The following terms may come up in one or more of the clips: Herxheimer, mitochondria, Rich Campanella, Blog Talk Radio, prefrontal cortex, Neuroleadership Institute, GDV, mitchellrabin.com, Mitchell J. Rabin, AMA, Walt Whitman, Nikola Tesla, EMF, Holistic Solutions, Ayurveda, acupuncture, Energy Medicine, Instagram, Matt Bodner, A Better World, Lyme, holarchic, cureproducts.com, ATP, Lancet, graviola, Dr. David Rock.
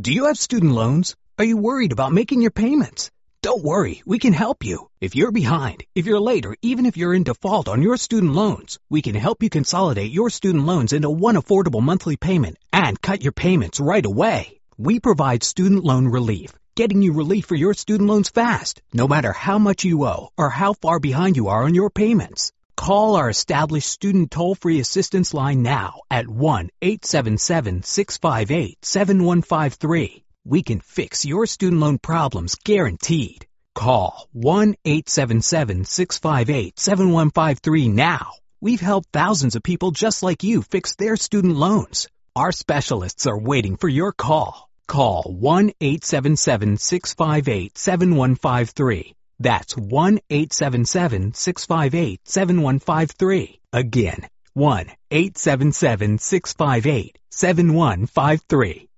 Do you have student loans? Are you worried about making your payments? Don't worry, we can help you. If you're behind, if you're late, or even if you're in default on your student loans, we can help you consolidate your student loans into one affordable monthly payment and cut your payments right away. We provide student loan relief, getting you relief for your student loans fast, no matter how much you owe or how far behind you are on your payments. Call our established student toll-free assistance line now at 1-877-658-7153. We can fix your student loan problems guaranteed. Call 1-877-658-7153 now. We've helped thousands of people just like you fix their student loans. Our specialists are waiting for your call. Call 1-877-658-7153. That's 1-877-658-7153. Again, 1-877-658-7153.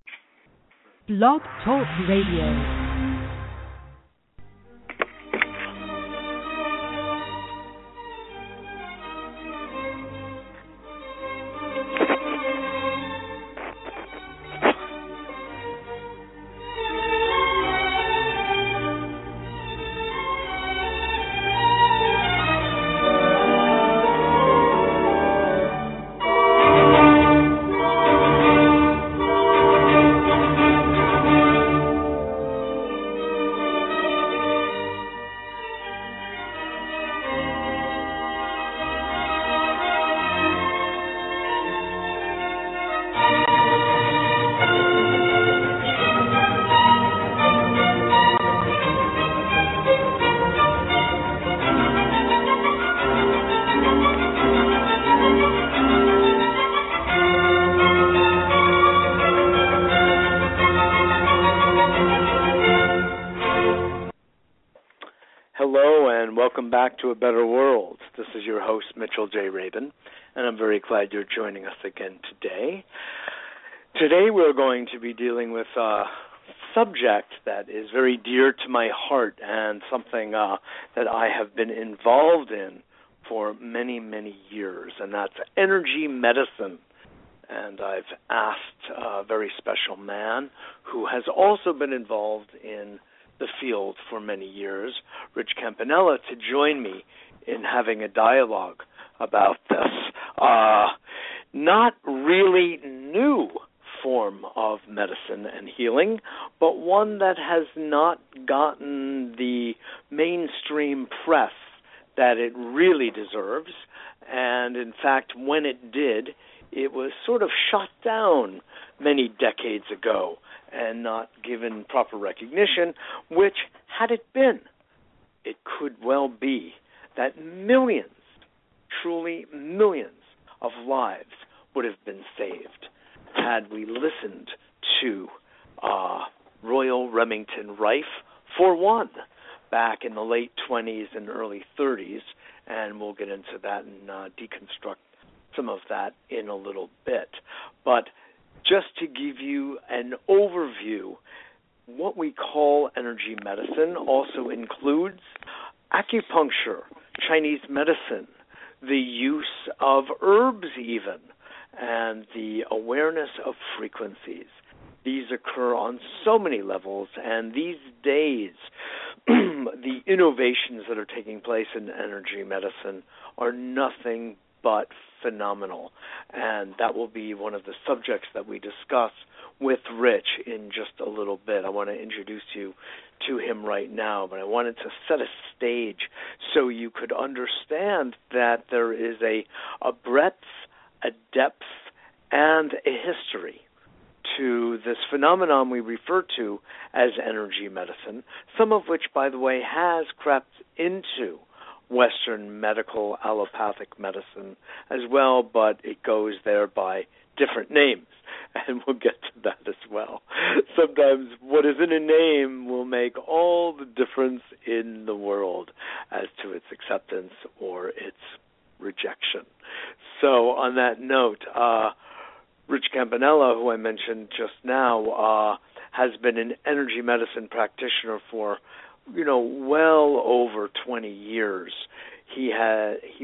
Blog Talk Radio. Back to A Better World. This is your host, Mitchell J. Rabin, and I'm very glad you're joining us again today. Today we're going to be dealing with a subject that is very dear to my heart and something that I have been involved in for many, many years, and that's energy medicine. And I've asked a very special man who has also been involved in the field for many years, Rich Campanella, to join me in having a dialogue about this not really new form of medicine and healing, but one that has not gotten the mainstream press that it really deserves. And in fact, when it did, it was sort of shot down many decades ago and not given proper recognition, which, had it been, it could well be that millions, truly millions of lives would have been saved had we listened to Royal Remington Rife, for one, back in the late 20s and early 30s, and we'll get into that and deconstruct some of that in a little bit. But just to give you an overview, what we call energy medicine also includes acupuncture, Chinese medicine, the use of herbs even, and the awareness of frequencies. These occur on so many levels, and these days the innovations that are taking place in energy medicine are nothing but phenomenal, and that will be one of the subjects that we discuss with Rich in just a little bit. I want to introduce you to him right now, but I wanted to set a stage so you could understand that there is a breadth, a depth, and a history to this phenomenon we refer to as energy medicine, some of which, by the way, has crept into Western medical allopathic medicine as well, but it goes there by different names, and we'll get to that as well. Sometimes what is in a name will make all the difference in the world as to its acceptance or its rejection. So on that note, Rich Campanella, who I mentioned just now, has been an energy medicine practitioner for well over 20 years. He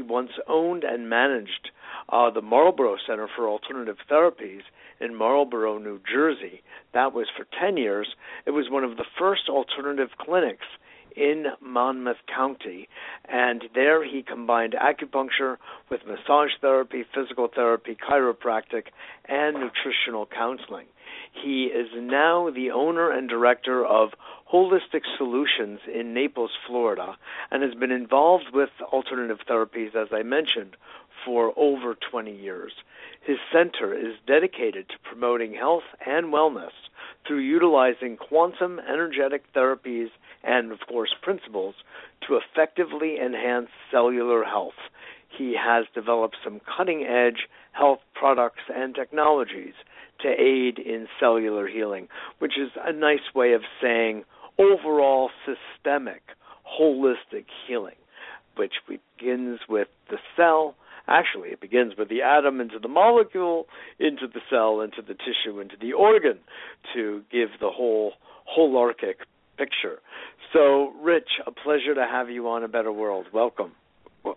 once owned and managed the Marlboro Center for Alternative Therapies in Marlboro, New Jersey. That was for 10 years. It was one of the first alternative clinics in Monmouth County, and there he combined acupuncture with massage therapy, physical therapy, chiropractic, and nutritional counseling. He is now the owner and director of Holistic Solutions in Naples, Florida, and has been involved with alternative therapies, as I mentioned, for over 20 years. His center is dedicated to promoting health and wellness through utilizing quantum energetic therapies and, of course, principles to effectively enhance cellular health. He has developed some cutting-edge health products and technologies to aid in cellular healing, which is a nice way of saying overall systemic, holistic healing, which begins with the cell. Actually, it begins with the atom into the molecule, into the cell, into the tissue, into the organ, to give the whole holarchic picture. So, Rich, a pleasure to have you on A Better World. Welcome.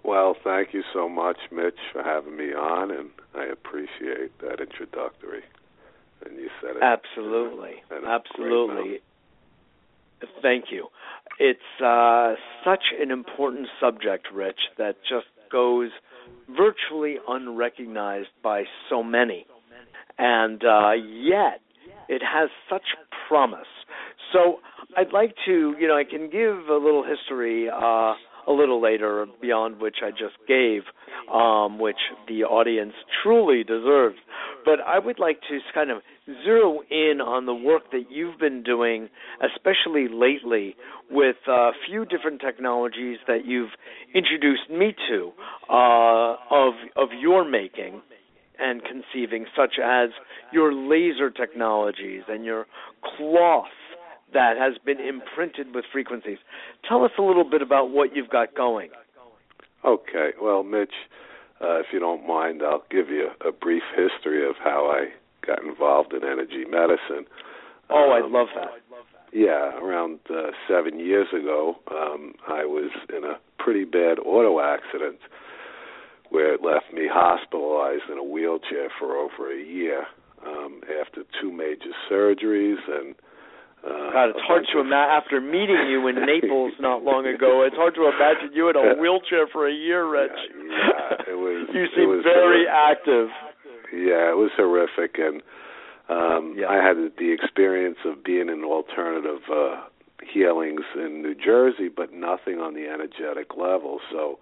Well, thank you so much, Mitch, for having me on, and I appreciate that introductory. And you said it. Absolutely. Absolutely. Thank you. It's such an important subject, Rich, that just goes virtually unrecognized by so many. And yet, it has such promise. So I'd like to, I can give a little history a little later, beyond which I just gave, which the audience truly deserves. But I would like to kind of zero in on the work that you've been doing, especially lately, with a few different technologies that you've introduced me to of your making and conceiving, such as your laser technologies and your cloth that has been imprinted with frequencies. Tell us a little bit about what you've got going. Okay. Well, Mitch, if you don't mind, I'll give you a brief history of how I got involved in energy medicine. Oh, I'd love that. Yeah, around 7 years ago, I was in a pretty bad auto accident where it left me hospitalized in a wheelchair for over a year after two major surgeries and God, it's hard to imagine, after meeting you in Naples not long ago, it's hard to imagine you in a wheelchair for a year, Rich. Yeah, it was, you seem very active. Yeah, it was horrific, and I had the experience of being in alternative healings in New Jersey, but nothing on the energetic level. So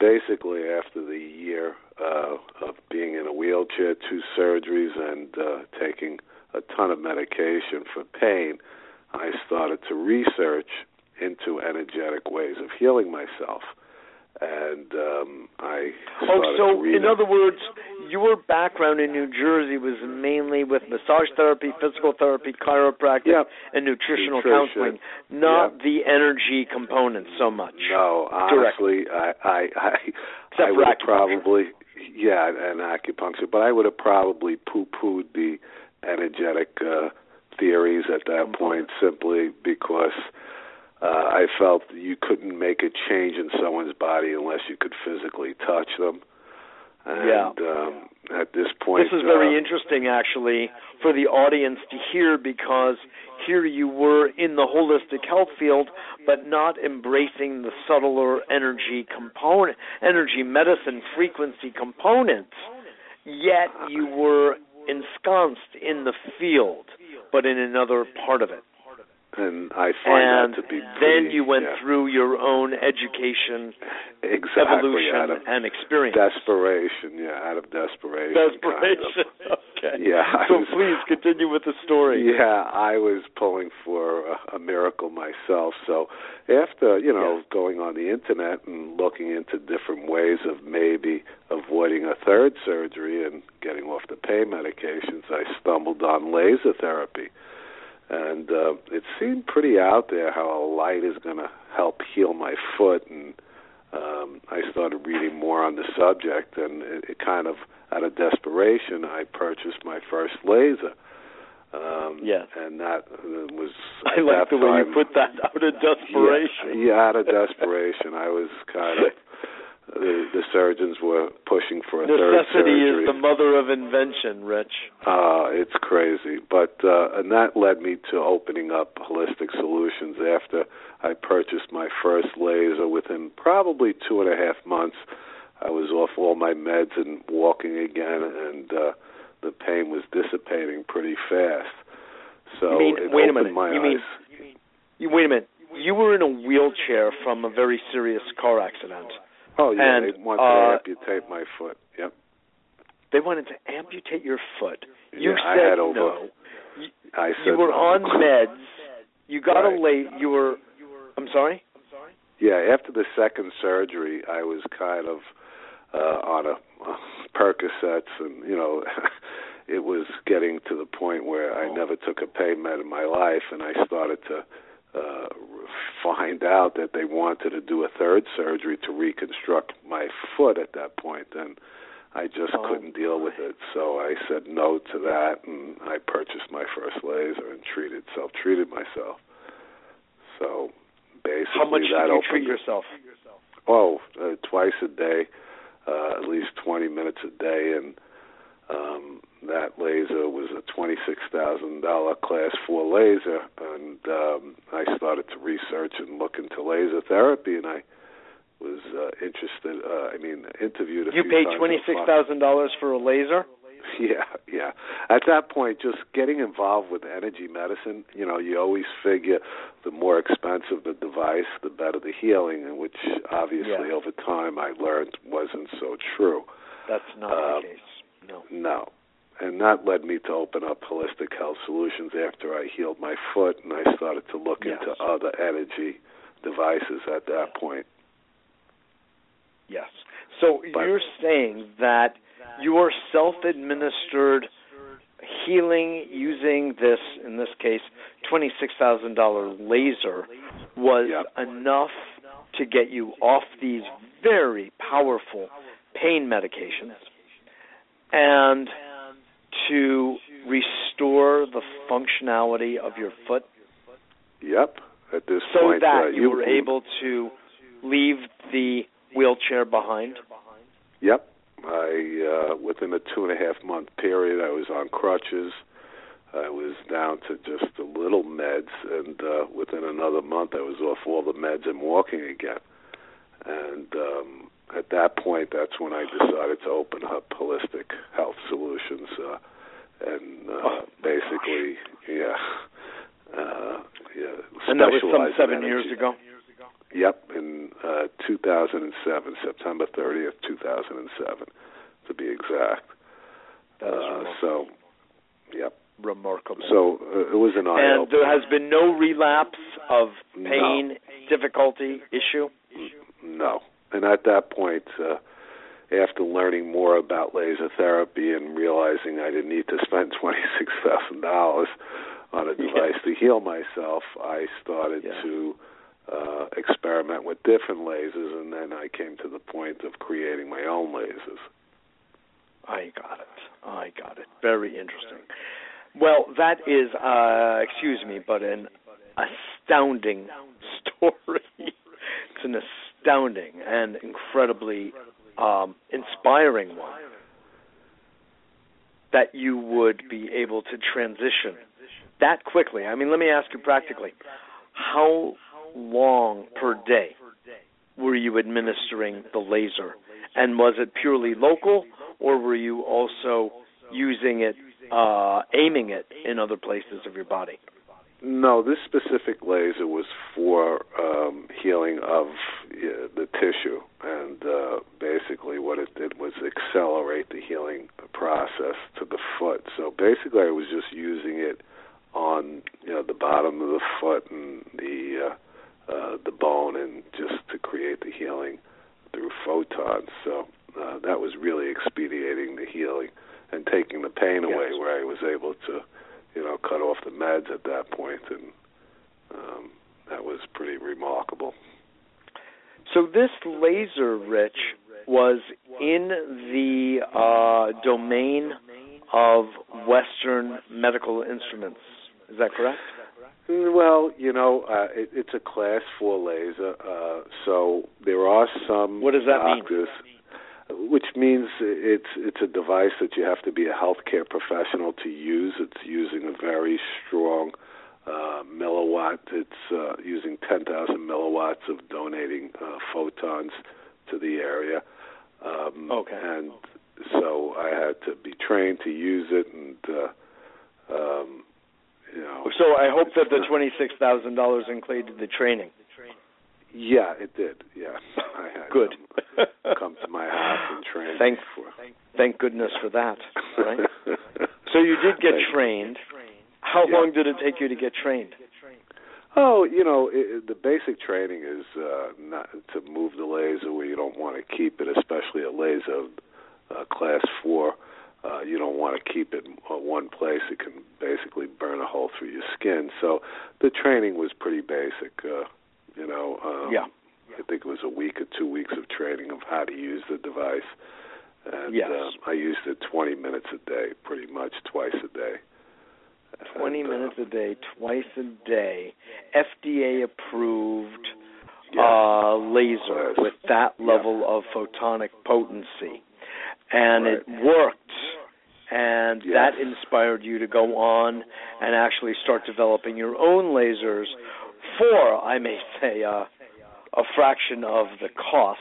basically, after the year of being in a wheelchair, two surgeries, and taking a ton of medication for pain, I started to research into energetic ways of healing myself. And in other words, your background in New Jersey was mainly with massage therapy, physical therapy, chiropractic, and nutritional counseling, not the energy component so much. No, honestly, I would have probably, and acupuncture, but I would have probably poo-pooed the energetic theories at that point simply because I felt you couldn't make a change in someone's body unless you could physically touch them. And at this point... This is very interesting, actually, for the audience to hear, because here you were in the holistic health field, but not embracing the subtler energy component, energy medicine frequency components, yet you were ensconced in the field, but in another part of it. And I find that to be pretty, then you went through your own education, evolution, and experience. Desperation, out of desperation. Desperation, kind of. Okay. Yeah. Please continue with the story. Yeah, I was pulling for a miracle myself. So after, going on the internet and looking into different ways of maybe avoiding a third surgery and getting off the pain medications, I stumbled on laser therapy. And it seemed pretty out there how a light is going to help heal my foot. And I started reading more on the subject. And it kind of, out of desperation, I purchased my first laser. And that was... I like the way you put that, out of desperation. Yeah, out of desperation. I was kind of... the surgeons were pushing for a third surgery. Necessity is the mother of invention, Rich. It's crazy. But and that led me to opening up Holistic Solutions after I purchased my first laser. Within probably 2.5 months, I was off all my meds and walking again, and the pain was dissipating pretty fast. So Wait a minute. You were in a wheelchair from a very serious car accident. Oh, yeah, and, they wanted to amputate my foot, yep. They wanted to amputate your foot. You said no. I said no. You were on meds. You got a late. You were, I'm sorry? Yeah, after the second surgery, I was kind of on a Percocets and, you know, it was getting to the point where I never took a pain med in my life, and I started to find out that they wanted to do a third surgery to reconstruct my foot at that point, and I just couldn't deal with it. So I said no to that, and I purchased my first laser and self-treated myself. So basically, how much did you treat yourself? Oh, twice a day, at least 20 minutes a day, and that laser was a $26,000 Class 4 laser, and I started to research and look into laser therapy, and I was interviewed a few times. You paid $26,000 for a laser? Yeah. At that point, just getting involved with energy medicine, you know, you always figure the more expensive the device, the better the healing, and which obviously over time I learned wasn't so true. That's not the case. No. And that led me to open up Holistic Health Solutions after I healed my foot, and I started to look into other energy devices at that point. Yes. So you're saying that your self-administered healing using this, in this case, $26,000 laser was enough to get you off these very powerful pain medications, and to restore the functionality of your foot? Yep. At this point, so that you were able to leave the wheelchair behind? Yep. I within a 2.5 month period, I was on crutches. I was down to just a little meds, and within another month, I was off all the meds and walking again. And at that point, that's when I decided to open up Holistic Health Solutions, and that was some 7 years ago? Yep, in 2007, September 30th, 2007, to be exact. That is remarkable. So, yep. Remarkable. So it was an eye opener. And there has been no relapse of pain, difficulty, issue? No. And at that point, after learning more about laser therapy and realizing I didn't need to spend $26,000 on a device to heal myself, I started to experiment with different lasers, and then I came to the point of creating my own lasers. I got it. Very interesting. Well, that is, but an astounding story. It's an astounding and incredibly inspiring one, that you would be able to transition that quickly. I mean, let me ask you practically, how long per day were you administering the laser? And was it purely local, or were you also using it, aiming it in other places of your body? No, this specific laser was for healing of the tissue, and basically what it did was accelerate the healing process to the foot. So basically I was just using it on the bottom of the foot and the bone, and just to create the healing through photons. So that was really expediting the healing and taking the pain away, where I was able to cut off the meds at that point, and that was pretty remarkable. So this laser, Rich, was in the domain of Western medical instruments. Is that correct? Well, you know, it's a class 4 laser, so there are some doctors. What does that mean? Which means it's a device that you have to be a healthcare professional to use. It's using a very strong milliwatt. It's using 10,000 milliwatts of donating photons to the area. So I had to be trained to use it, and you know. So I hope that the $26,000 included the training. Yeah, it did. Yeah, I had good. Come to my house and train. Thank goodness for that. Right? So you did get trained. How long did it take you to get trained? Oh, you know, the basic training is not to move the laser where you don't want to keep it, especially a laser class 4. You don't want to keep it in one place. It can basically burn a hole through your skin. So the training was pretty basic. You know, I think it was a week or 2 weeks of training of how to use the device. And I used it 20 minutes a day, pretty much twice a day. 20 minutes a day, twice a day. FDA-approved laser with that level of photonic potency. And it worked. And that inspired you to go on and actually start developing your own lasers for, I may say, a fraction of the cost,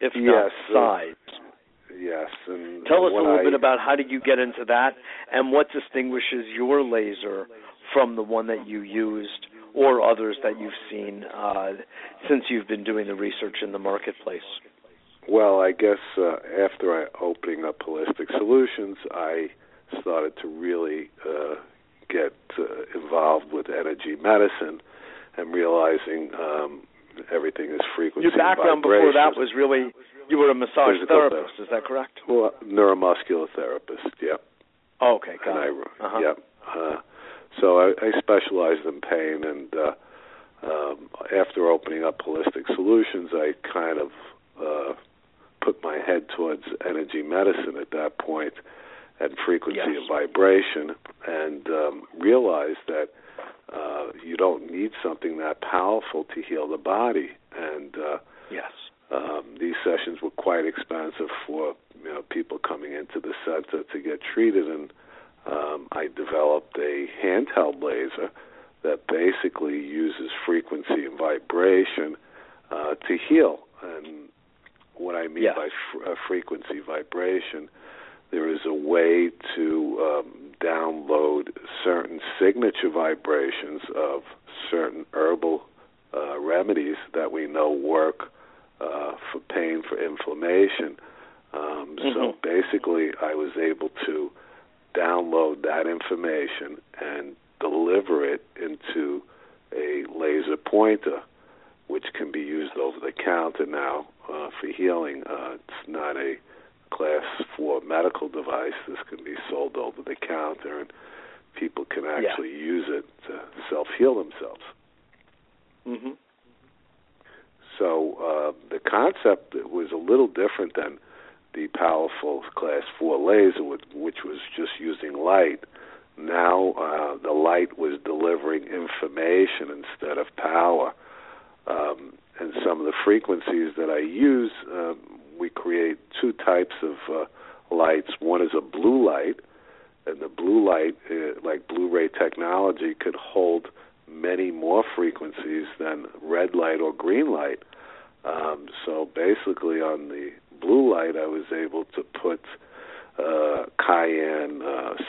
if not size. Yes. And tell us a little bit about how did you get into that and what distinguishes your laser from the one that you used or others that you've seen since you've been doing the research in the marketplace. Well, I guess after opening up Holistic Solutions, I started to really get involved with energy medicine and realizing everything is frequency. Your background before that was really, you were a massage therapist, is that correct? Well, neuromuscular therapist, yep. Oh, okay, got it. Yep. So I specialized in pain, and after opening up Holistic Solutions, I kind of put my head towards energy medicine at that point and frequency and vibration, and realized that you don't need something that powerful to heal the body. And these sessions were quite expensive for people coming into the center to get treated. And I developed a handheld laser that basically uses frequency and vibration to heal. And what I mean by frequency vibration, there is a way to download certain signature vibrations of certain herbal remedies that we know work for pain, for inflammation. So basically I was able to download that information and deliver it into a laser pointer, which can be used over the counter now for healing. It's not a Class 4 medical device. This can be sold over the counter, and people can actually use it to self-heal themselves. Mm-hmm. So the concept was a little different than the powerful Class 4 laser, which was just using light. Now the light was delivering information instead of power. And some of the frequencies that I use, we create two types of lights. One is a blue light, and the blue light, like Blu-ray technology, could hold many more frequencies than red light or green light. So basically on the blue light, I was able to put cayenne,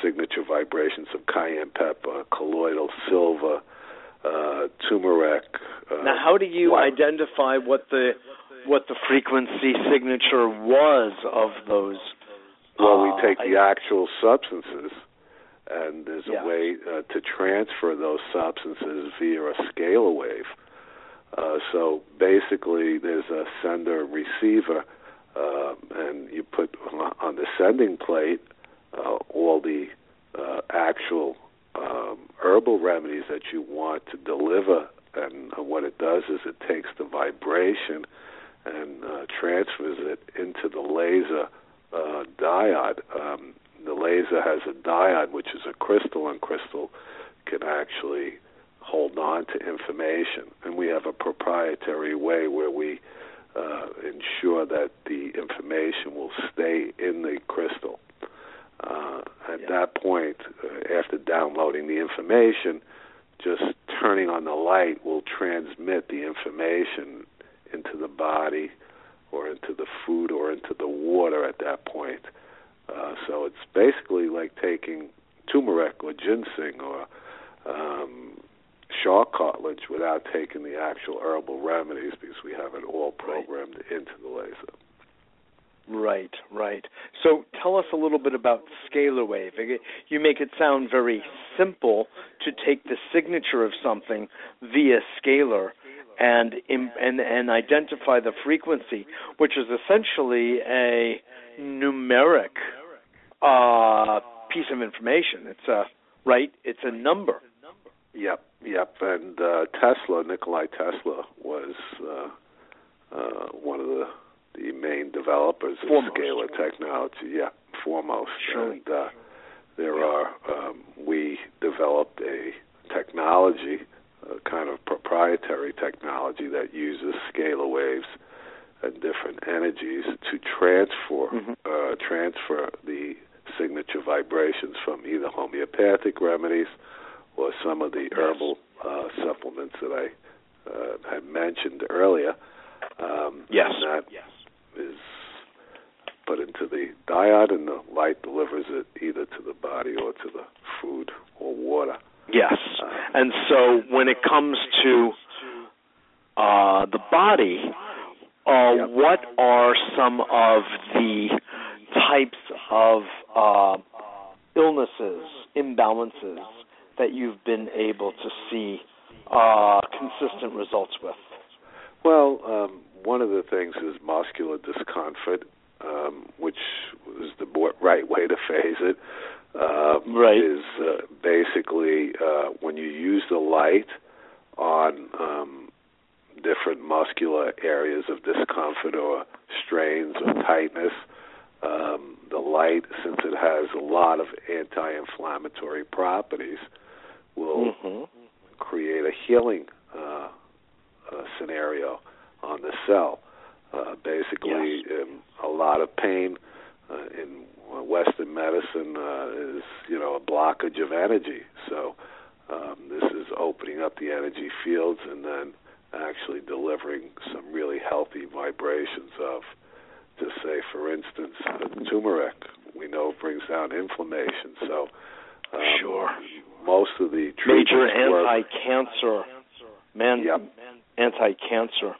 signature vibrations of cayenne pepper, colloidal silver, turmeric. Now, how do you identify what the frequency signature was of those? Well, we take the actual substances, and there's a way to transfer those substances via a scalar wave. So basically, there's a sender-receiver, and you put on the sending plate all the actual herbal remedies that you want to deliver, and what it does is it takes the vibration and transfers it into the laser diode. The laser has a diode, which is a crystal, and crystal can actually hold on to information, and we have a proprietary way where we ensure that the information will stay in the crystal. At that point, after downloading the information, just turning on the light will transmit the information into the body or into the food or into the water at that point. So it's basically like taking turmeric or ginseng or shaw cartilage without taking the actual herbal remedies, because we have it all programmed into the laser. Right, right. So tell us a little bit about scalar wave. You make it sound very simple to take the signature of something via scalar and identify the frequency, which is essentially a numeric piece of information. It's a it's a number. Yep. And Nikola Tesla was one of the main developers of scalar technology. Yeah, foremost. Surely. And we developed a technology, a kind of proprietary technology that uses scalar waves and different energies to transfer the signature vibrations from either homeopathic remedies or some of the herbal supplements that I had mentioned earlier. Is put into the diode, and the light delivers it either to the body or to the food or water. Yes. And so when it comes to the body, what are some of the types of illnesses, imbalances that you've been able to see consistent results with? Well, one of the things is muscular discomfort, which is the right way to phrase it. Is basically when you use the light on different muscular areas of discomfort or strains or tightness, the light, since it has a lot of anti-inflammatory properties, will create a healing scenario on the cell. A lot of pain in Western medicine is, a blockage of energy. So this is opening up the energy fields and then actually delivering some really healthy vibrations of, just say, for instance, turmeric. We know it brings down inflammation. So most of the treatments major anti-cancer. Anti-cancer.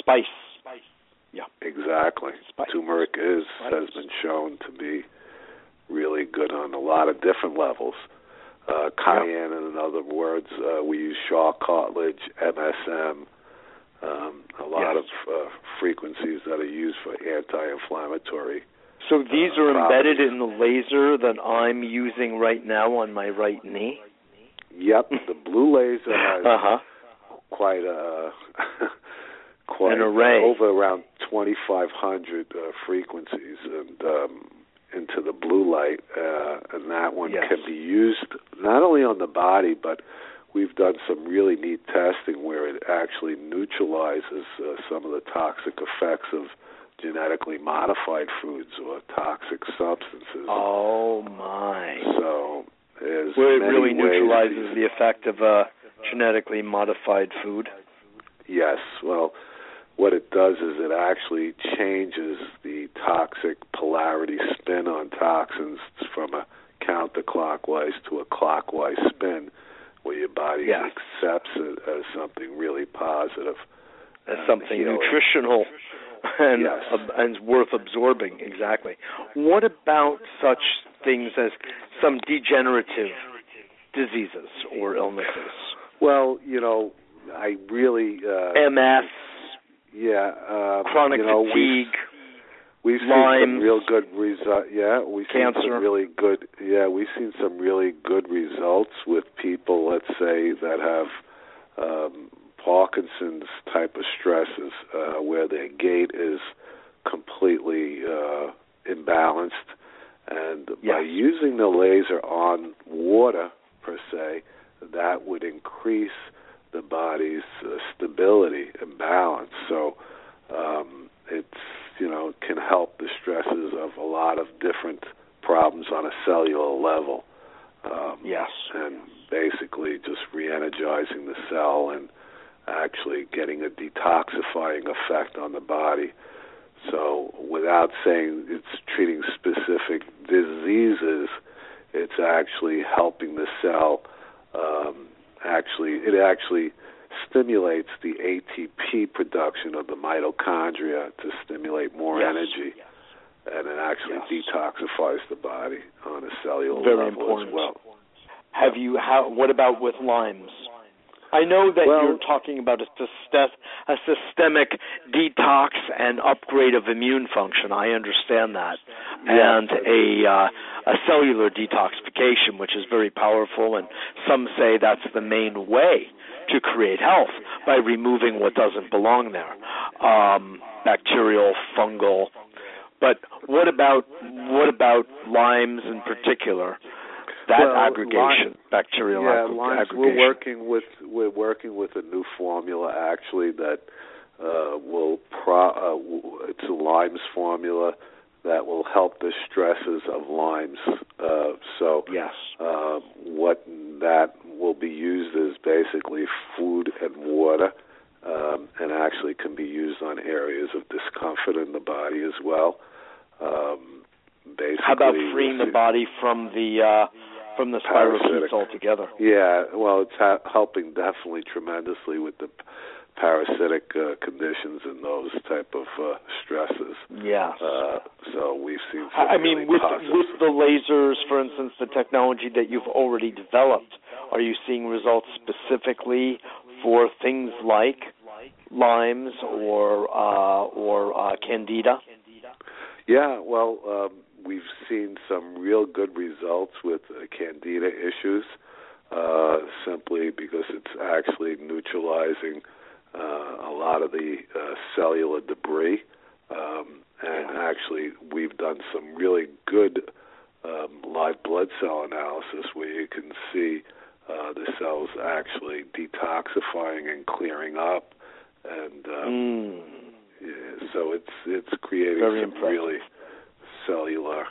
Spice. Yeah. Exactly. Spice. Turmeric has been shown to be really good on a lot of different levels. Cayenne, and in other words, we use shaw cartilage, MSM, a lot of frequencies that are used for anti-inflammatory. So these are embedded in the laser that I'm using right now on my right knee? Yep, the blue laser has quite a an array, over around 2,500 frequencies and into the blue light, and that one can be used not only on the body, but we've done some really neat testing where it actually neutralizes some of the toxic effects of genetically modified foods or toxic substances. Oh my! So. Where it really neutralizes the effect of a genetically modified food? Yes. Well, what it does is it actually changes the toxic polarity spin on toxins from a counterclockwise to a clockwise spin, where your body accepts it as something really positive. As something nutritional and worth absorbing. Exactly. What about such things as some degenerative diseases or illnesses? Well, I really... MS. Yeah. Chronic fatigue. We've seen some real good results. Yeah, we've seen some really good results with people, let's say, that have Parkinson's type of stresses, where their gait is completely imbalanced. And by using the laser on water, per se, that would increase the body's stability and balance. So it's, you know, can help the stresses of a lot of different problems on a cellular level. Yes. And basically just re-energizing the cell and actually getting a detoxifying effect on the body. So without saying it's treating specific diseases, it's actually helping the cell. It stimulates the ATP production of the mitochondria to stimulate more energy. Yes. And it actually detoxifies the body on a cellular level as well. What about with Lyme's? I know that you're talking about a systemic detox and upgrade of immune function. I understand that. And a cellular detoxification, which is very powerful, and some say that's the main way to create health, by removing what doesn't belong there, bacterial, fungal. But what about Lyme's in particular? Bacterial aggregation. We're working with a new formula actually that it's a Lyme's formula that will help the stresses of Lyme's. What that will be used is basically food and water, and actually can be used on areas of discomfort in the body as well. How about freeing the body from the parasitic spirals altogether? Yeah, well, it's helping definitely tremendously with the parasitic conditions and those type of stresses. Yeah. So we've seen. With the lasers, for instance, the technology that you've already developed, are you seeing results specifically for things like Lyme's or Candida? Yeah. Well. We've seen some real good results with Candida issues, simply because it's actually neutralizing a lot of the cellular debris. Actually, we've done some really good live blood cell analysis where you can see the cells actually detoxifying and clearing up. And so it's creating really cellular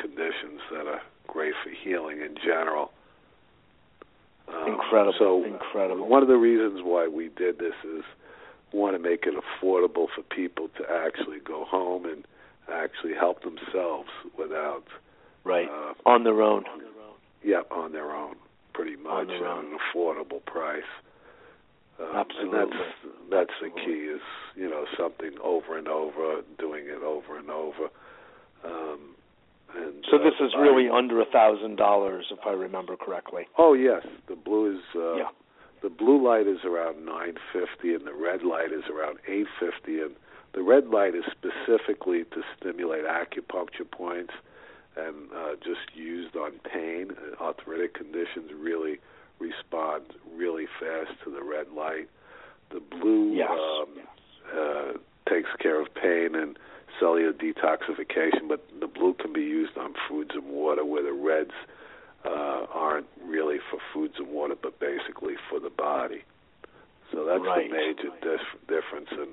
conditions that are great for healing in general. Incredible. One of the reasons why we did this is we want to make it affordable for people to actually go home and actually help themselves without... Right, on their own. Yeah, on their own, pretty much, at an affordable price. Absolutely. And that's the key is, you know, something over and over, doing it over and over. So this is really under $1,000, if I remember correctly. Oh yes, the blue is the blue light is around $950, and the red light is around $850. And the red light is specifically to stimulate acupuncture points, and just used on pain and arthritic conditions. Really respond really fast to the red light. The blue takes care of pain and cellular detoxification, but the blue can be used on foods and water, where the reds aren't really for foods and water, but basically for the body. So that's the major difference. And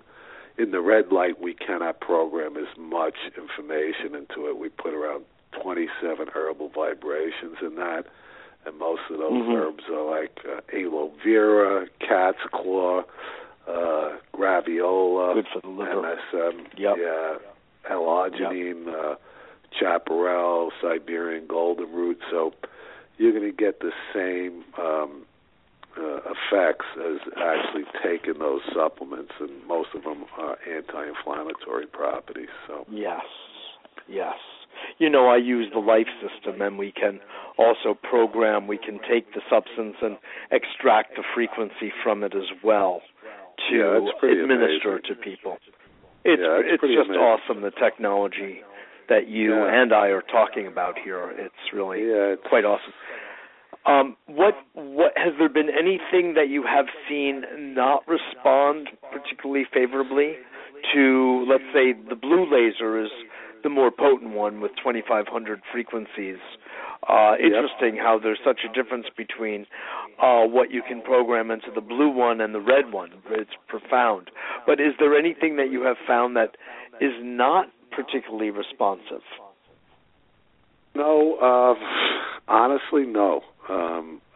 in the red light, we cannot program as much information into it. We put around 27 herbal vibrations in that, and most of those herbs are like aloe vera, cat's claw, graviola, good for the liver. MSM, L-arginine, chaparral, Siberian golden root. So you're going to get the same effects as actually taking those supplements, and most of them are anti-inflammatory properties. So yes. You know, I use the Life System, and we can also program. We can take the substance and extract the frequency from it as well to administer amazing to people. It's just awesome, the technology that you and I are talking about here. It's really quite awesome. What has there been anything that you have seen not respond particularly favorably to, let's say, the blue laser is the more potent one with 2,500 frequencies Interesting how there's such a difference between what you can program into the blue one and the red one. It's profound. But is there anything that you have found that is not particularly responsive? No, honestly, no.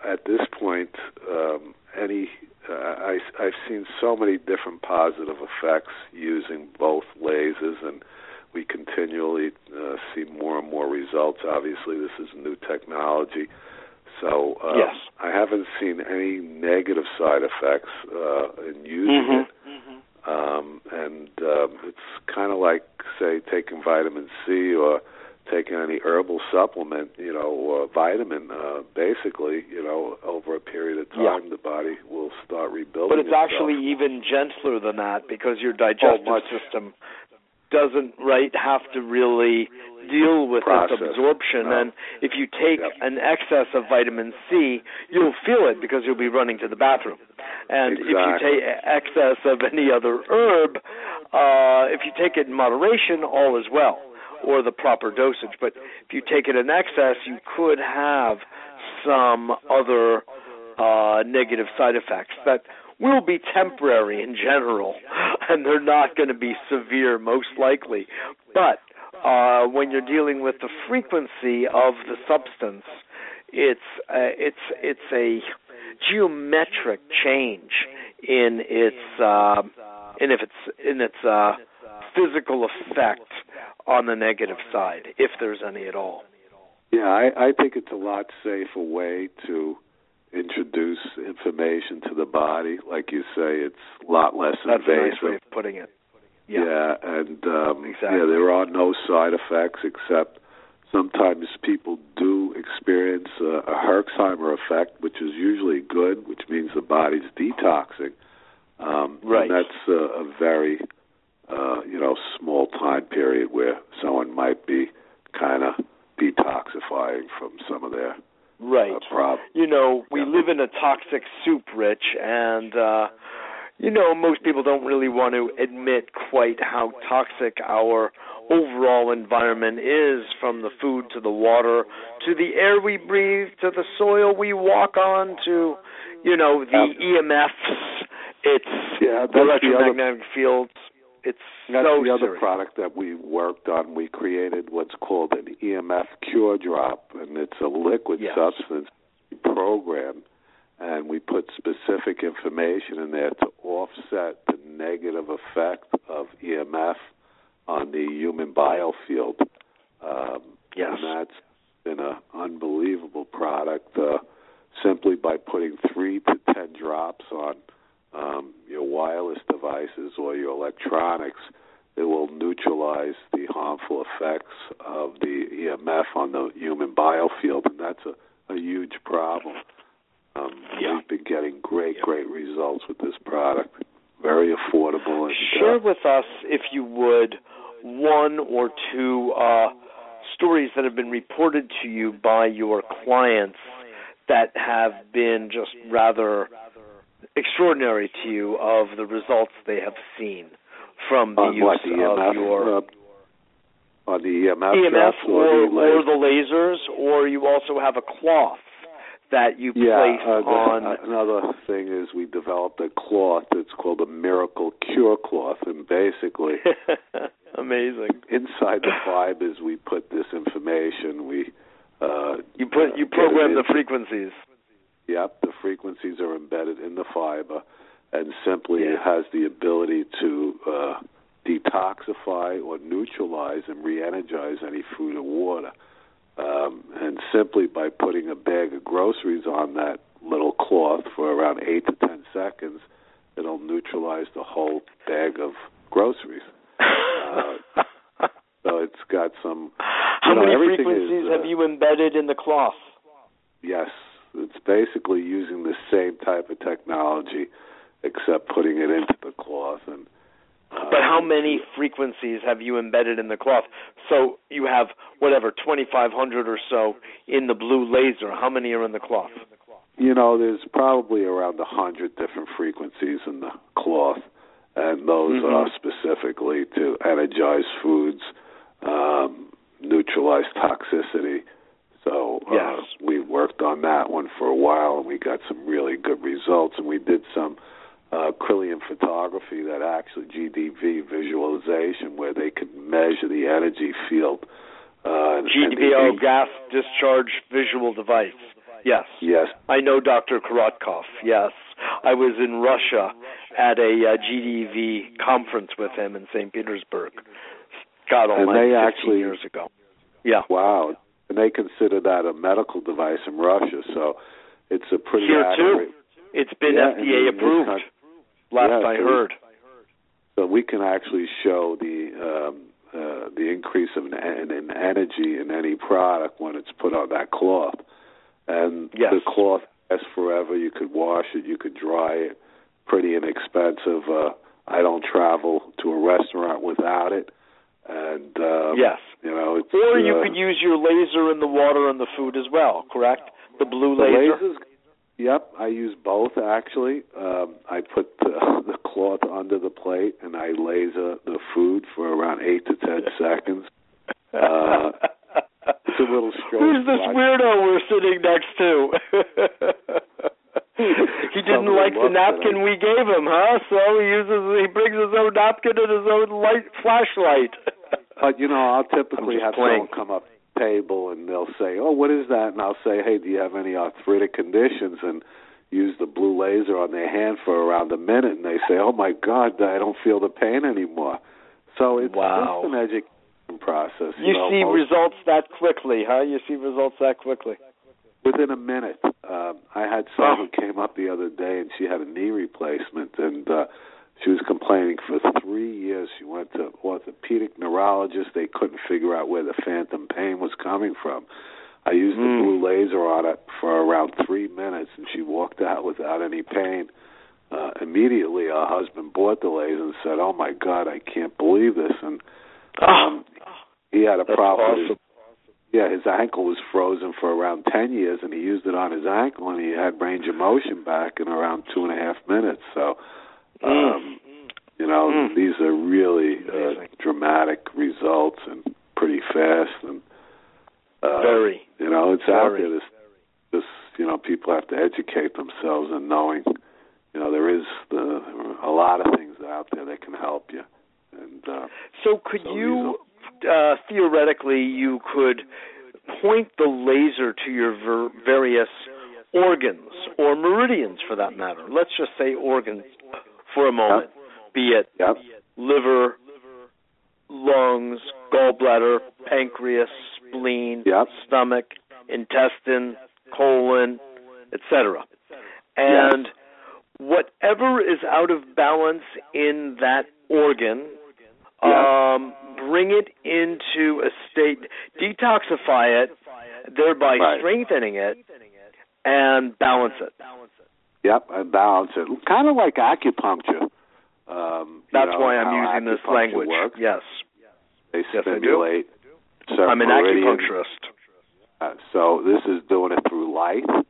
At this point, I've seen so many different positive effects using both lasers, and we continually see more and more results. Obviously, this is new technology, so yes. I haven't seen any negative side effects in using it. It's kind of like, say, taking vitamin C or taking any herbal supplement, vitamin, basically, over a period of time, the body will start rebuilding itself. But it's actually even gentler than that, because your digestive system doesn't have to really deal with its absorption. No. And if you take an excess of vitamin C, you'll feel it because you'll be running to the bathroom. And if you take excess of any other herb, if you take it in moderation, all is well, or the proper dosage. But if you take it in excess, you could have some other negative side effects that will be temporary in general, and they're not going to be severe most likely. But when you're dealing with the frequency of the substance, it's a geometric change in its physical effect on the negative side, if there's any at all. Yeah, I think it's a lot safer way to introduce information to the body. Like you say, it's a lot less invasive. That's a nice way of putting it. Yeah, there are no side effects, except sometimes people do experience a Herxheimer effect, which is usually good, which means the body's detoxing. Right. And that's a very... small time period where someone might be kind of detoxifying from some of their problems. We live in a toxic soup, Rich, and, most people don't really want to admit quite how toxic our overall environment is, from the food to the water to the air we breathe to the soil we walk on to, the EMFs, the electromagnetic fields. That's the other product that we worked on. We created what's called an EMF cure drop, and it's a liquid substance program, and we put specific information in there to offset the negative effect of EMF on the human biofield. And that's been an unbelievable product, simply by putting 3 to 10 drops on your wireless devices or your electronics. It will neutralize the harmful effects of the EMF on the human biofield, and that's a huge problem. We've been getting great results with this product. Very affordable. And share with us, if you would, one or two stories that have been reported to you by your clients that have been just rather extraordinary to you, of the results they have seen from the use of your on the EMF or the lasers, or you also have a cloth that you place on. Another thing is, we developed a cloth that's called a Miracle Cure Cloth, and basically, amazing. Inside the fibers, we put this information. You program the frequencies. Yep, the frequencies are embedded in the fiber, and simply it has the ability to detoxify or neutralize and re-energize any food or water. And simply by putting a bag of groceries on that little cloth for around 8 to 10 seconds, it'll neutralize the whole bag of groceries. So it's got some... How many frequencies have you embedded in the cloth? Yes. It's basically using the same type of technology, except putting it into the cloth. And but how many frequencies have you embedded in the cloth? So you have, 2,500 or so in the blue laser. How many are in the cloth? There's probably around 100 different frequencies in the cloth, and those are specifically to energize foods, neutralize toxicity. So yes, we worked on that one for a while, and we got some really good results. And we did some Krillian photography, that actually GDV visualization, where they could measure the energy field. GDV, gas discharge visual device. Yes. Yes. I know Dr. Korotkov, yes. I was in Russia at a GDV conference with him in St. Petersburg. God almighty, 15 years ago. Yeah. Wow. And they consider that a medical device in Russia, so it's a pretty accurate. It's been FDA approved, last I heard. So we can actually show the increase of an energy in any product when it's put on that cloth. And the cloth lasts forever. You could wash it. You could dry it. Pretty inexpensive. I don't travel to a restaurant without it. And you know, it's, or you could use your laser in the water and the food as well. Correct? The blue laser. Lasers, yep, I use both actually. I put the cloth under the plate and I laser the food for around 8 to 10 seconds. It's a little strange. Who's this weirdo we're sitting next to? He didn't like the napkin we gave him, huh? So he brings his own napkin and his own flashlight. But, you know, I'll typically have someone come up to the table and they'll say, oh, what is that? And I'll say, hey, do you have any arthritic conditions? And use the blue laser on their hand for around a minute. And they say, oh, my God, I don't feel the pain anymore. So it's just an education process. You see results that quickly, huh? You see results that quickly? Within a minute. I had someone who came up the other day, and she had a knee replacement, and she was complaining for 3 years. She went to orthopedic neurologists. They couldn't figure out where the phantom pain was coming from. I used the blue laser on it for around 3 minutes, and she walked out without any pain. Immediately, her husband bought the laser and said, oh, my God, I can't believe this, and he had a problem. Awesome. Yeah, his ankle was frozen for around 10 years, and he used it on his ankle, and he had range of motion back in around 2.5 minutes. So, you know, these are really dramatic results and pretty fast. And very. You know, it's out there. This, you know, people have to educate themselves in knowing, you know, there is a lot of things out there that can help you. And, so theoretically, you could point the laser to your various organs or meridians, for that matter. Let's just say organs for a moment, be it liver, lungs, gallbladder, pancreas, spleen, stomach, intestine, colon, etc. And whatever is out of balance in that organ, bring it into a state, detoxify it, thereby strengthening it, and balance it. Yep, and balance it. Kind of like acupuncture. That's why I'm using this language. Works. Yes. They stimulate. Yes, I'm an acupuncturist. So this is doing it through light,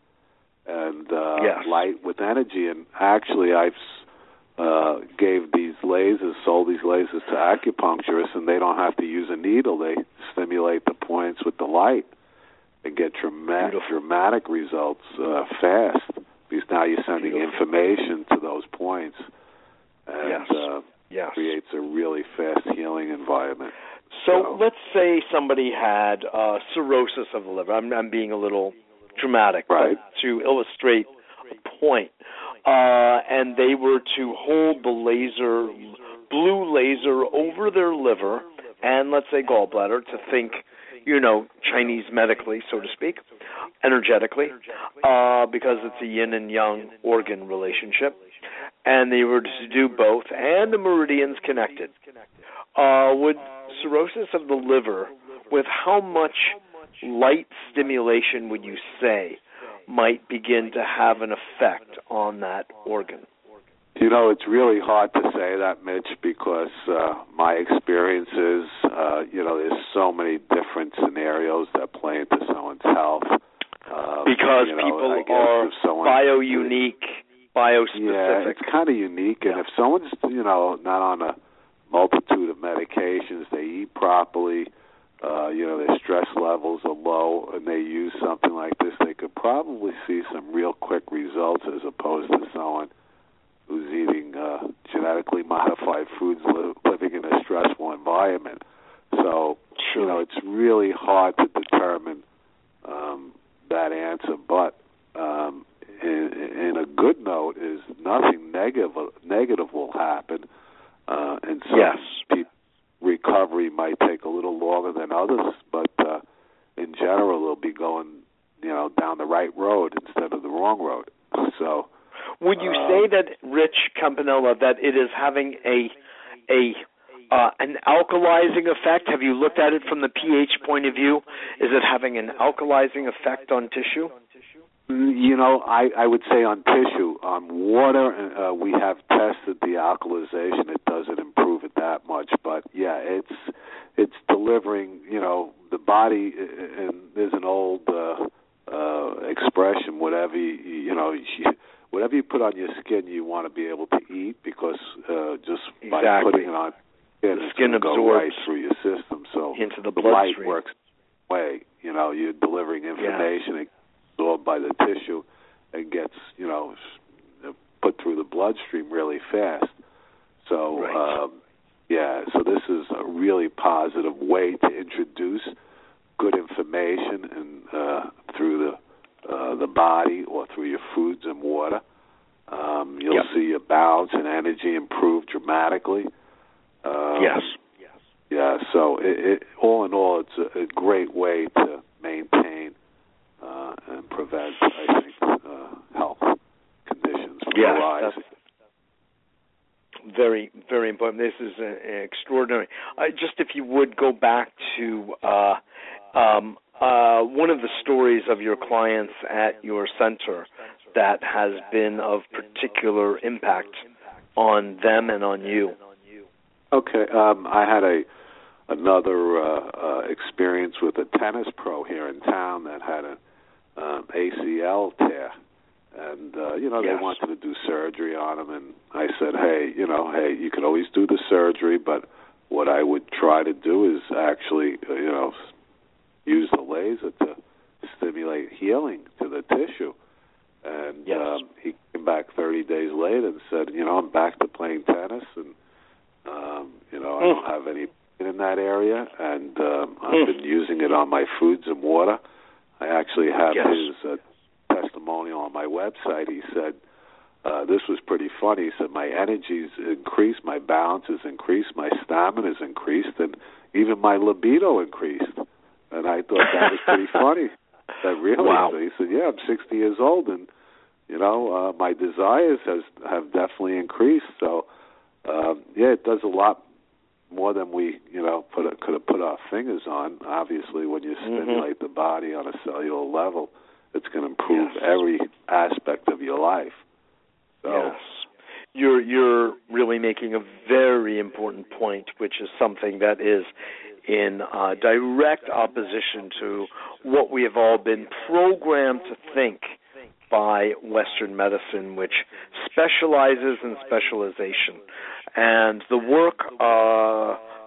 and light with energy. And actually, I've gave these lasers, sold these lasers to acupuncturists, and they don't have to use a needle. They stimulate the points with the light and get dramatic results fast, because now you're sending information to those points, and creates a really fast healing environment. So let's say somebody had cirrhosis of the liver. I'm being a little dramatic, but to illustrate a point. And they were to hold the laser, blue laser, over their liver and, let's say, gallbladder, to think, you know, Chinese medically, so to speak, energetically, because it's a yin and yang organ relationship. And they were to do both, and the meridians connected. Would cirrhosis of the liver, with how much light stimulation would you say might begin to have an effect on that organ? You know, it's really hard to say that, Mitch, because my experience is, you know, there's so many different scenarios that play into someone's health. Because people are bio-unique, bio-specific. Yeah, it's kind of unique, and if someone's, you know, not on a multitude of medications, they eat properly, their stress levels are low, and they use something like this, they could probably see some real quick results as opposed to someone who's eating genetically modified foods, living in a stressful environment. So, sure. It's really hard to determine that answer. But in a good note is nothing negative will happen. And some people, recovery might take a little longer than others, but in general, they'll be going, down the right road instead of the wrong road. So, would you say that, Rich Campanella, that it is having an alkalizing effect? Have you looked at it from the pH point of view? Is it having an alkalizing effect on tissue? I would say on tissue. On water, we have tested the alkalization. It doesn't improve it that much. But, it's delivering, the body, and there's an old expression, whatever you put on your skin, you want to be able to eat because just by putting it on the skin absorbs go right through your system. So into the bloodstream. Light works the way. You're delivering information absorbed by the tissue and gets, put through the bloodstream really fast. So, so this is a really positive way to introduce good information and through the body or through your foods and water. You'll see your balance and energy improve dramatically. So all in all, it's a great way to maintain and prevent, I think, health conditions from arising. Very, very important. This is extraordinary. Just if you would go back to one of the stories of your clients at your center that has been of particular impact on them and on you. Okay. I had another experience with a tennis pro here in town that had an ACL tear. And, they wanted to do surgery on him. And I said, hey, you can always do the surgery, but what I would try to do is actually, use the laser to stimulate healing to the tissue. And he came back 30 days later and said, I'm back to playing tennis. And, I don't have any pain in that area. And I've been using it on my foods and water. I actually have his... testimonial on my website. He said, this was pretty funny. He said, my energy's increased, my balance is increased, my stamina's increased, and even my libido increased. And I thought that was pretty funny. That really. Wow. He said, I'm 60 years old, and, my desires have definitely increased. So, it does a lot more than we, could have put our fingers on. Obviously, when you stimulate the body on a cellular level, it's going to improve every aspect of your life. So. Yes. You're really making a very important point, which is something that is in direct opposition to what we have all been programmed to think by Western medicine, which specializes in specialization. And the work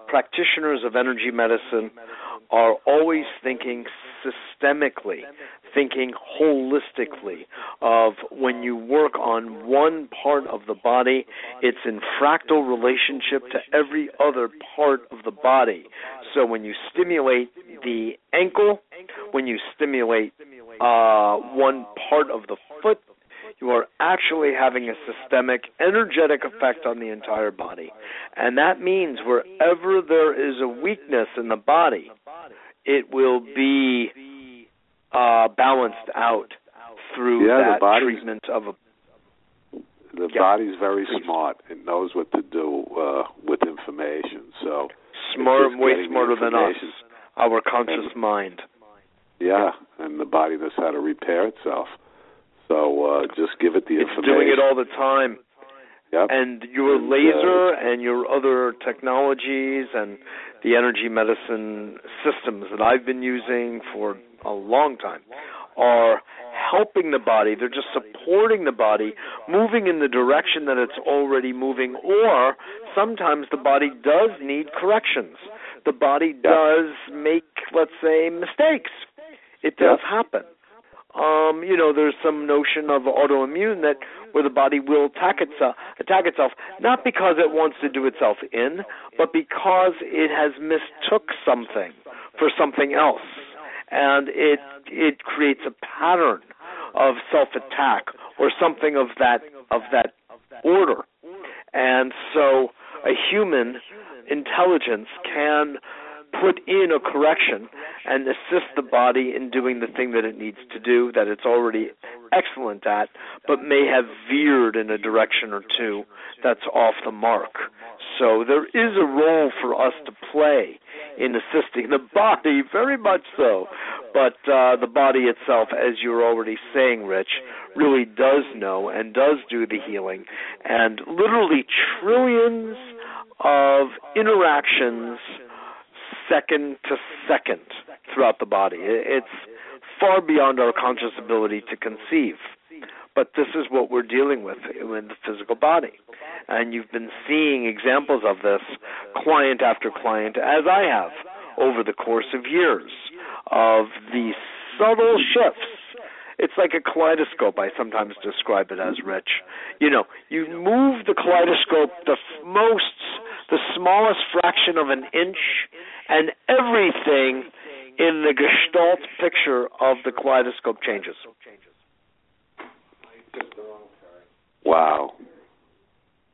practitioners of energy medicine are always thinking systemically, thinking holistically of when you work on one part of the body, it's in fractal relationship to every other part of the body. So when you stimulate the ankle, when you stimulate one part of the foot, you are actually having a systemic, energetic effect on the entire body. And that means wherever there is a weakness in the body, it will be balanced out through that treatment of a... The body's very smart. It knows what to do with information. So smart, way smarter than us, our conscious mind. And the body knows how to repair itself. So just give it the information. It's doing it all the time. Yep. And your laser and your other technologies and the energy medicine systems that I've been using for a long time are helping the body. They're just supporting the body, moving in the direction that it's already moving, or sometimes the body does need corrections. The body does make, let's say, mistakes. It does happen. You know, there's some notion of autoimmune that where the body will attack itself, not because it wants to do itself in, but because it has mistook something for something else, and it creates a pattern of self-attack or something of that order. And so a human intelligence can put in a correction and assist the body in doing the thing that it needs to do, that it's already excellent at, but may have veered in a direction or two that's off the mark. So there is a role for us to play in assisting the body, very much so. But the body itself, as you're already saying, Rich, really does know and does do the healing. And literally trillions of interactions second to second throughout the body. It's far beyond our conscious ability to conceive. But this is what we're dealing with in the physical body. And you've been seeing examples of this, client after client, as I have, over the course of years, of the subtle shifts. It's like a kaleidoscope, I sometimes describe it as, Rich. You know, you move the kaleidoscope the smallest fraction of an inch, and everything in the gestalt picture of the kaleidoscope changes. Wow.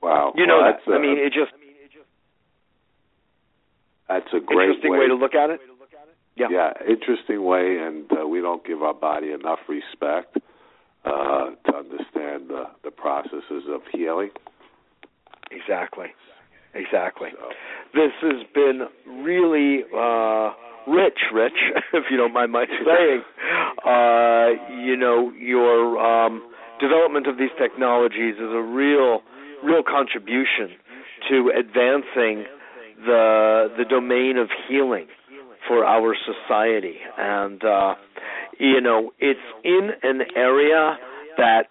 You know, well, that. I mean, it just... That's a great way to look at it. Yeah, interesting way, and we don't give our body enough respect to understand the processes of healing. Exactly. So. This has been really rich, if you don't mind my saying. You know, your development of these technologies is a real contribution to advancing the domain of healing for our society. And, you know, it's in an area that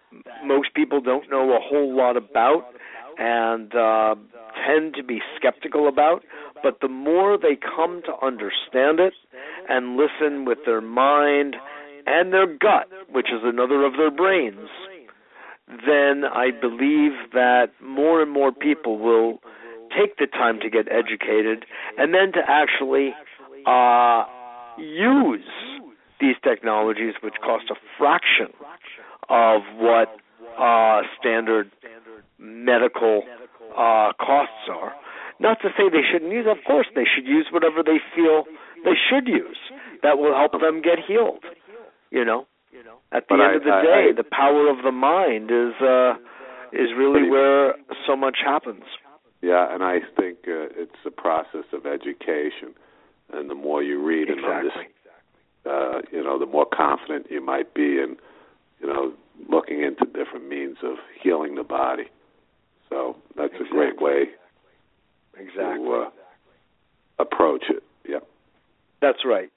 most people don't know a whole lot about and tend to be skeptical about. But the more they come to understand it and listen with their mind and their gut, which is another of their brains, then I believe that more and more people will take the time to get educated and then to actually use these technologies, which cost a fraction of what standard medical costs are. Not to say they shouldn't use. Of course, they should use whatever they feel they should use. That will help them get healed. You know, at the end of the day, the power of the mind is really where so much happens. Yeah, and I think it's a process of education. And the more you read and understand, you know, the more confident you might be in, you know, looking into different means of healing the body. So that's a great way to approach it. Yeah. That's right.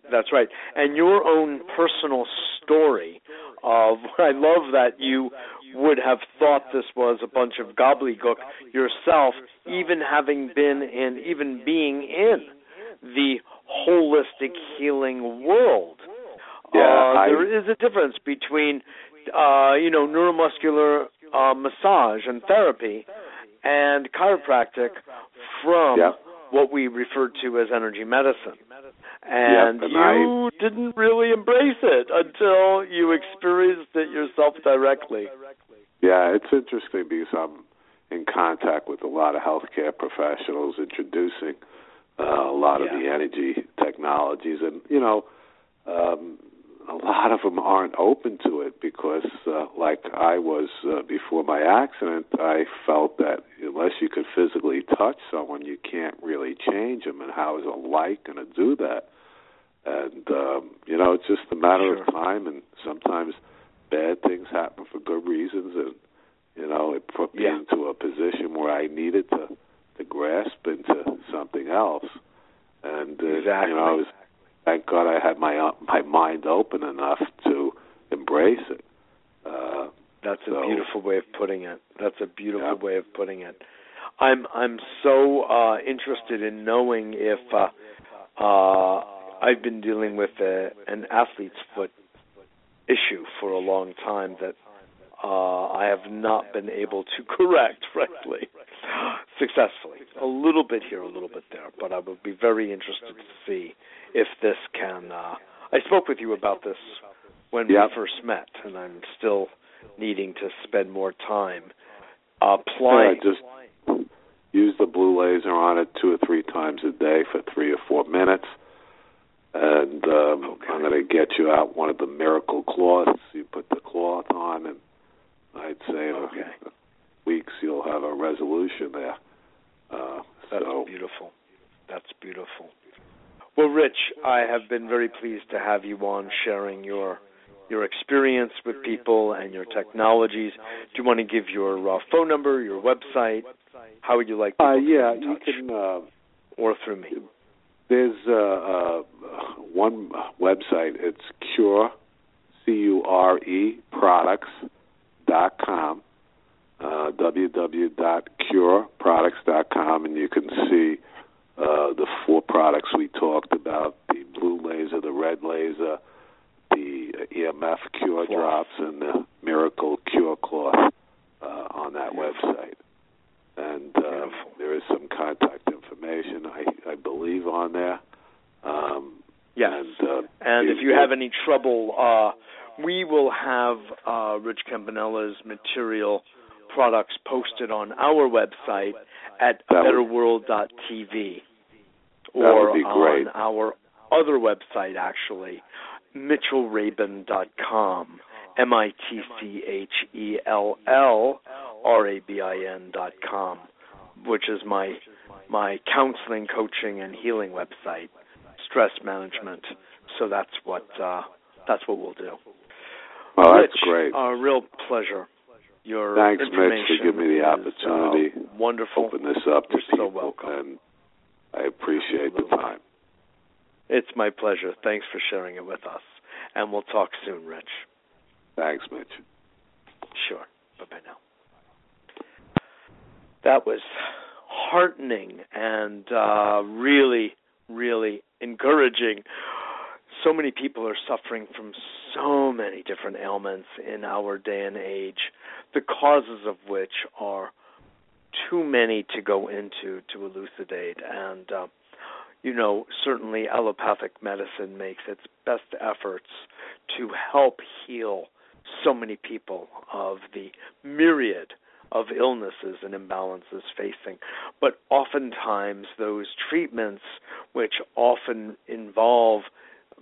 And your own personal story of, I love that you would have thought this was a bunch of gobbledygook yourself, even having been in, even being in the holistic healing world. Yeah, there is a difference between, you know, neuromuscular massage and therapy and chiropractic from what we refer to as energy medicine. And you didn't really embrace it until you experienced it yourself directly. Yeah, it's interesting because I'm in contact with a lot of healthcare professionals introducing a lot of the energy technologies, and you know, a lot of them aren't open to it because, like I was before my accident, I felt that unless you could physically touch someone, you can't really change them. And how is a light going to do that? And you know, it's just a matter of time. And sometimes bad things happen for good reasons, and you know, it put me into a position where I needed to grasp into something else, and you know, thank God I had my mind open enough to embrace it. That's a beautiful way of putting it. I'm so interested in knowing if I've been dealing with an athlete's foot issue for a long time that I have not been able to correct, frankly, successfully. A little bit here, a little bit there, but I would be very interested to see if this can... I spoke with you about this when we first met, and I'm still needing to spend more time applying. Yeah, just use the blue laser on it 2 or 3 times a day for 3 or 4 minutes. And I'm going to get you out one of the miracle cloths. You put the cloth on, and I'd say in weeks you'll have a resolution there. Beautiful. That's beautiful. Well, Rich, I have been very pleased to have you on, sharing your experience with people and your technologies. Do you want to give your phone number, your website? How would you like people to get in touch? You can, or through me. There's one website. It's cureproducts.com, www.cureproducts.com, and you can see the 4 products we talked about, the blue laser, the red laser, the EMF cure drops, and the miracle cure cloth on that website. And there is some contact information, I believe, on there. Yes. And if you have any trouble, we will have Rich Campanella's material products posted on our website at abetterworld.tv or on our other website, actually, mitchellrabin.com, mitchellrabin.com, which is my counseling, coaching, and healing website, stress management. So that's what we'll do. Well, Rich, that's great. A real pleasure. Thanks, Mitch, for giving me the opportunity. Wonderful. Open this up to people. You're so welcome. And I appreciate the time. It's my pleasure. Thanks for sharing it with us. And we'll talk soon, Rich. Thanks, Mitch. Sure. Bye-bye now. That was heartening and really, really encouraging. So many people are suffering from so many different ailments in our day and age, the causes of which are too many to go into to elucidate. And, certainly allopathic medicine makes its best efforts to help heal so many people of the myriad of illnesses and imbalances facing. But oftentimes those treatments, which often involve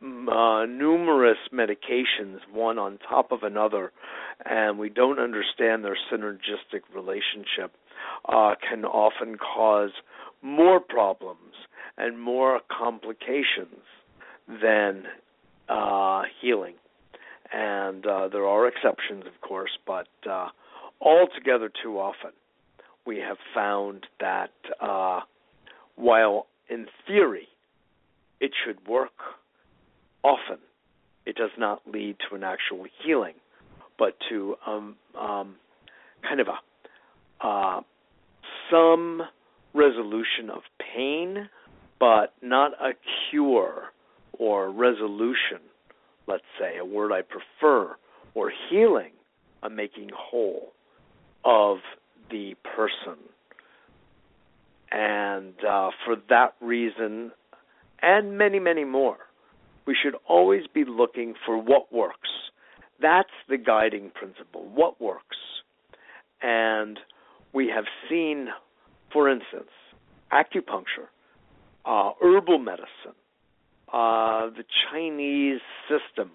numerous medications, one on top of another, and we don't understand their synergistic relationship, can often cause more problems and more complications than healing. And there are exceptions, of course, but altogether too often we have found that while in theory it should work, often it does not lead to an actual healing, but to kind of some resolution of pain, but not a cure or resolution, let's say, a word I prefer, or healing, a making whole of the person. And for that reason, and many, many more, we should always be looking for what works. That's the guiding principle, what works. And we have seen, for instance, acupuncture, herbal medicine, the Chinese system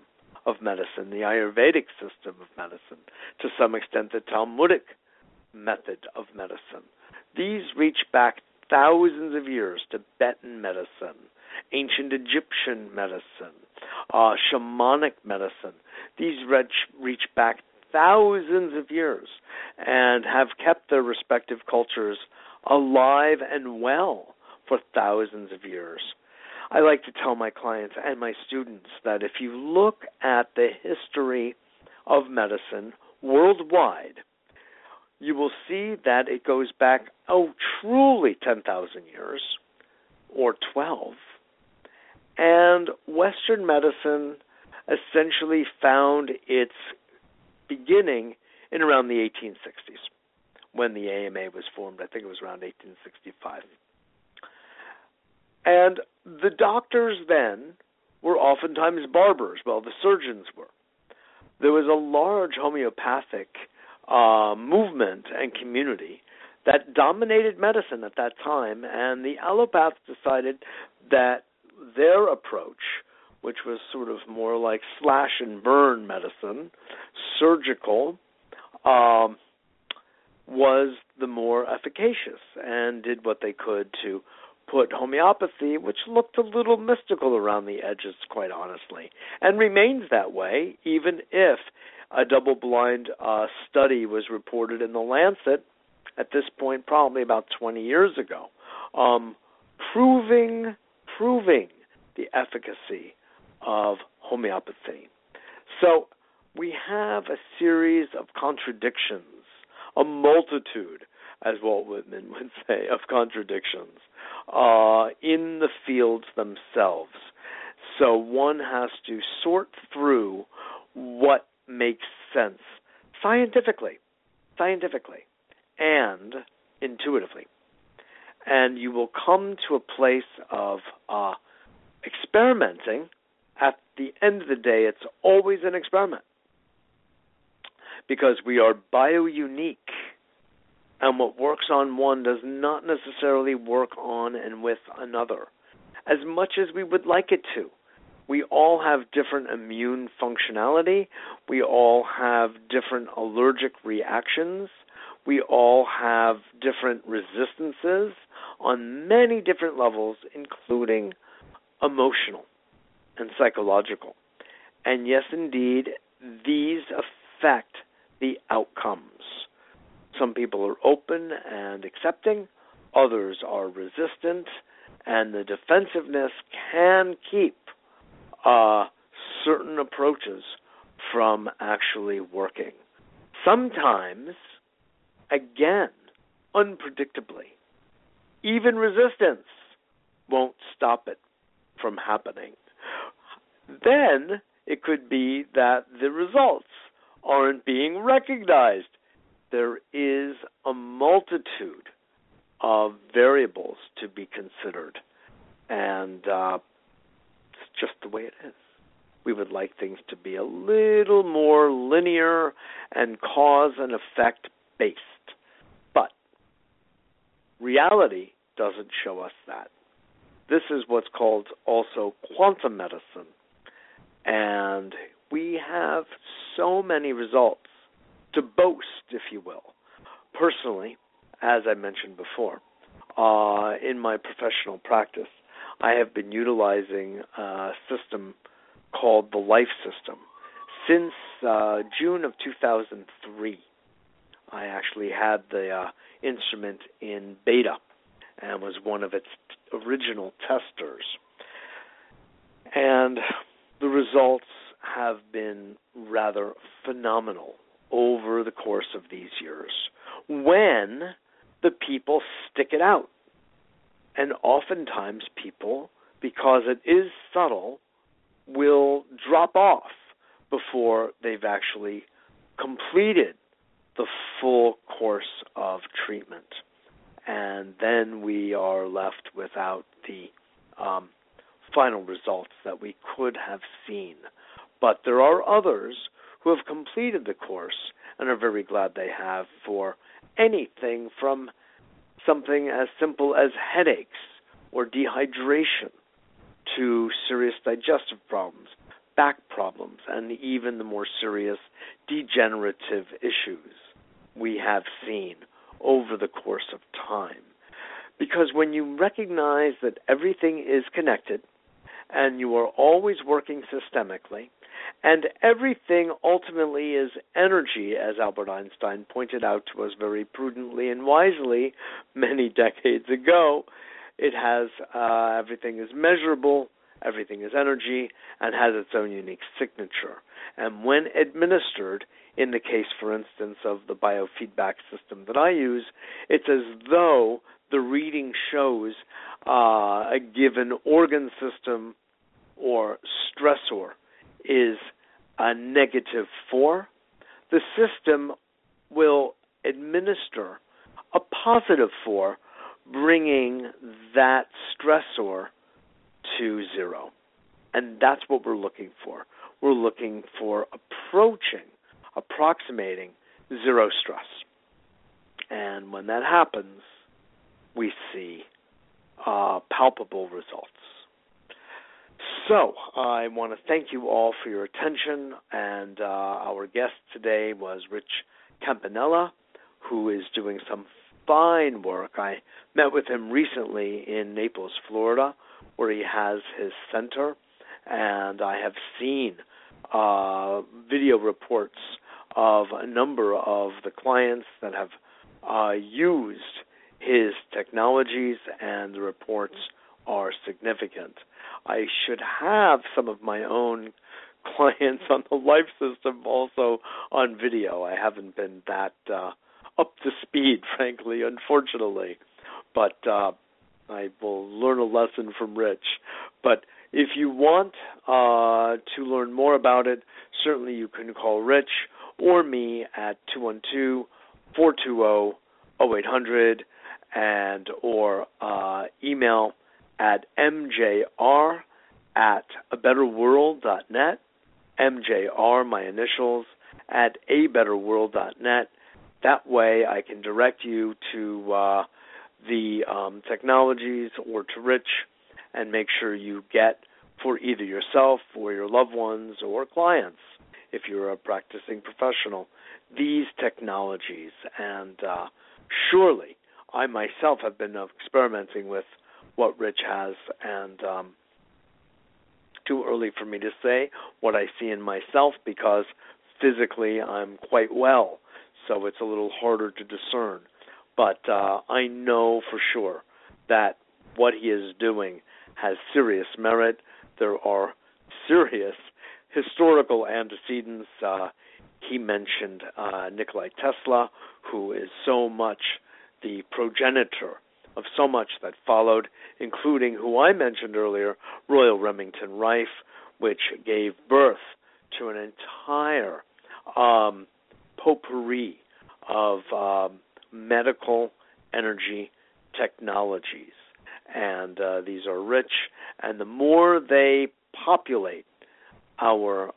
of medicine, the Ayurvedic system of medicine, to some extent the Talmudic method of medicine. These reach back thousands of years, Tibetan medicine, ancient Egyptian medicine, shamanic medicine. These reach back thousands of years and have kept their respective cultures alive and well for thousands of years. I like to tell my clients and my students that if you look at the history of medicine worldwide, you will see that it goes back, truly 10,000 years or 12. And Western medicine essentially found its beginning in around the 1860s, when the AMA was formed. I think it was around 1865. And the doctors then were oftentimes barbers. Well, the surgeons were. There was a large homeopathic movement and community that dominated medicine at that time, and the allopaths decided that their approach, which was sort of more like slash and burn medicine, surgical, was the more efficacious, and did what they could to put homeopathy, which looked a little mystical around the edges, quite honestly, and remains that way, even if a double-blind study was reported in the Lancet at this point, probably about 20 years ago, proving the efficacy of homeopathy. So we have a series of contradictions, a multitude, as Walt Whitman would say, of contradictions in the fields themselves. So one has to sort through what makes sense scientifically, and intuitively. And you will come to a place of experimenting. At the end of the day, it's always an experiment, because we are bio-unique, and what works on one does not necessarily work on and with another, as much as we would like it to. We all have different immune functionality. We all have different allergic reactions. We all have different resistances on many different levels, including emotional and psychological. And yes, indeed, these affect the outcomes. Some people are open and accepting. Others are resistant. And the defensiveness can keep certain approaches from actually working. Sometimes, again, unpredictably, even resistance won't stop it from happening. Then it could be that the results aren't being recognized. There is a multitude of variables to be considered, and it's just the way it is. We would like things to be a little more linear and cause and effect based, but reality doesn't show us that. This is what's called also quantum medicine, and we have so many results to boast, if you will. Personally, as I mentioned before, in my professional practice, I have been utilizing a system called the Life System since June of 2003. I actually had the instrument in beta and was one of its original testers. And the results have been rather phenomenal over the course of these years, when the people stick it out. And oftentimes people, because it is subtle, will drop off before they've actually completed the full course of treatment. And then we are left without the final results that we could have seen. But there are others who have completed the course and are very glad they have, for anything from something as simple as headaches or dehydration to serious digestive problems, back problems, and even the more serious degenerative issues we have seen over the course of time. Because when you recognize that everything is connected and you are always working systemically, and everything ultimately is energy, as Albert Einstein pointed out to us very prudently and wisely many decades ago, it has everything is measurable, everything is energy, and has its own unique signature. And when administered, in the case, for instance, of the biofeedback system that I use, it's as though the reading shows a given organ system or stressor is a -4, the system will administer a +4, bringing that stressor to 0. And that's what we're looking for. We're looking for approximating zero stress. And when that happens, we see palpable results. So I want to thank you all for your attention. And our guest today was Rich Campanella, who is doing some fine work. I met with him recently in Naples, Florida, where he has his center, and I have seen video reports of a number of the clients that have used his technologies, and the reports are significant. I should have some of my own clients on the Life System also on video. I haven't been that up to speed, frankly, unfortunately. But I will learn a lesson from Rich. But if you want to learn more about it, certainly you can call Rich or me at 212-420-0800 and or email at mjr@abetterworld.net, mjr, my initials, at abetterworld.net. That way I can direct you to the technologies or to Rich and make sure you get for either yourself or your loved ones or clients, if you're a practicing professional, these technologies. And surely I myself have been experimenting with what Rich has, and too early for me to say what I see in myself because physically I'm quite well, so it's a little harder to discern. But I know for sure that what he is doing has serious merit. There are serious historical antecedents. He mentioned Nikola Tesla, who is so much the progenitor of so much that followed, including who I mentioned earlier, Royal Remington Rife, which gave birth to an entire potpourri of medical energy technologies. And these are rich, and the more they populate our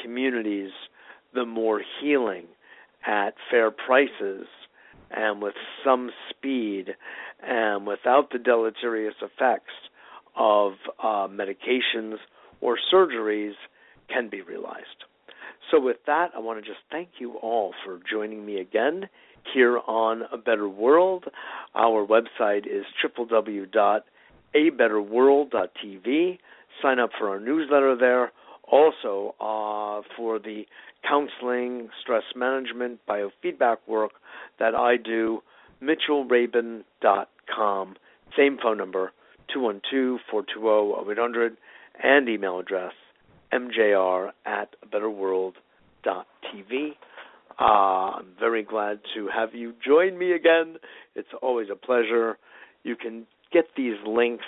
communities, the more healing at fair prices and with some speed and without the deleterious effects of medications or surgeries can be realized. So with that, I want to just thank you all for joining me again here on A Better World. Our website is www.abetterworld.tv. Sign up for our newsletter there. Also, for the counseling, stress management, biofeedback work that I do, mitchellrabin.com. Same phone number, 212-420-0800, and email address, mjr@abetterworld.tv. I'm very glad to have you join me again. It's always a pleasure. You can get these links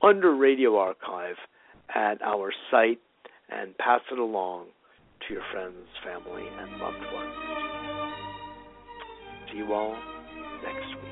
under Radio Archive at our site and pass it along to your friends, family, and loved ones. See you all next week.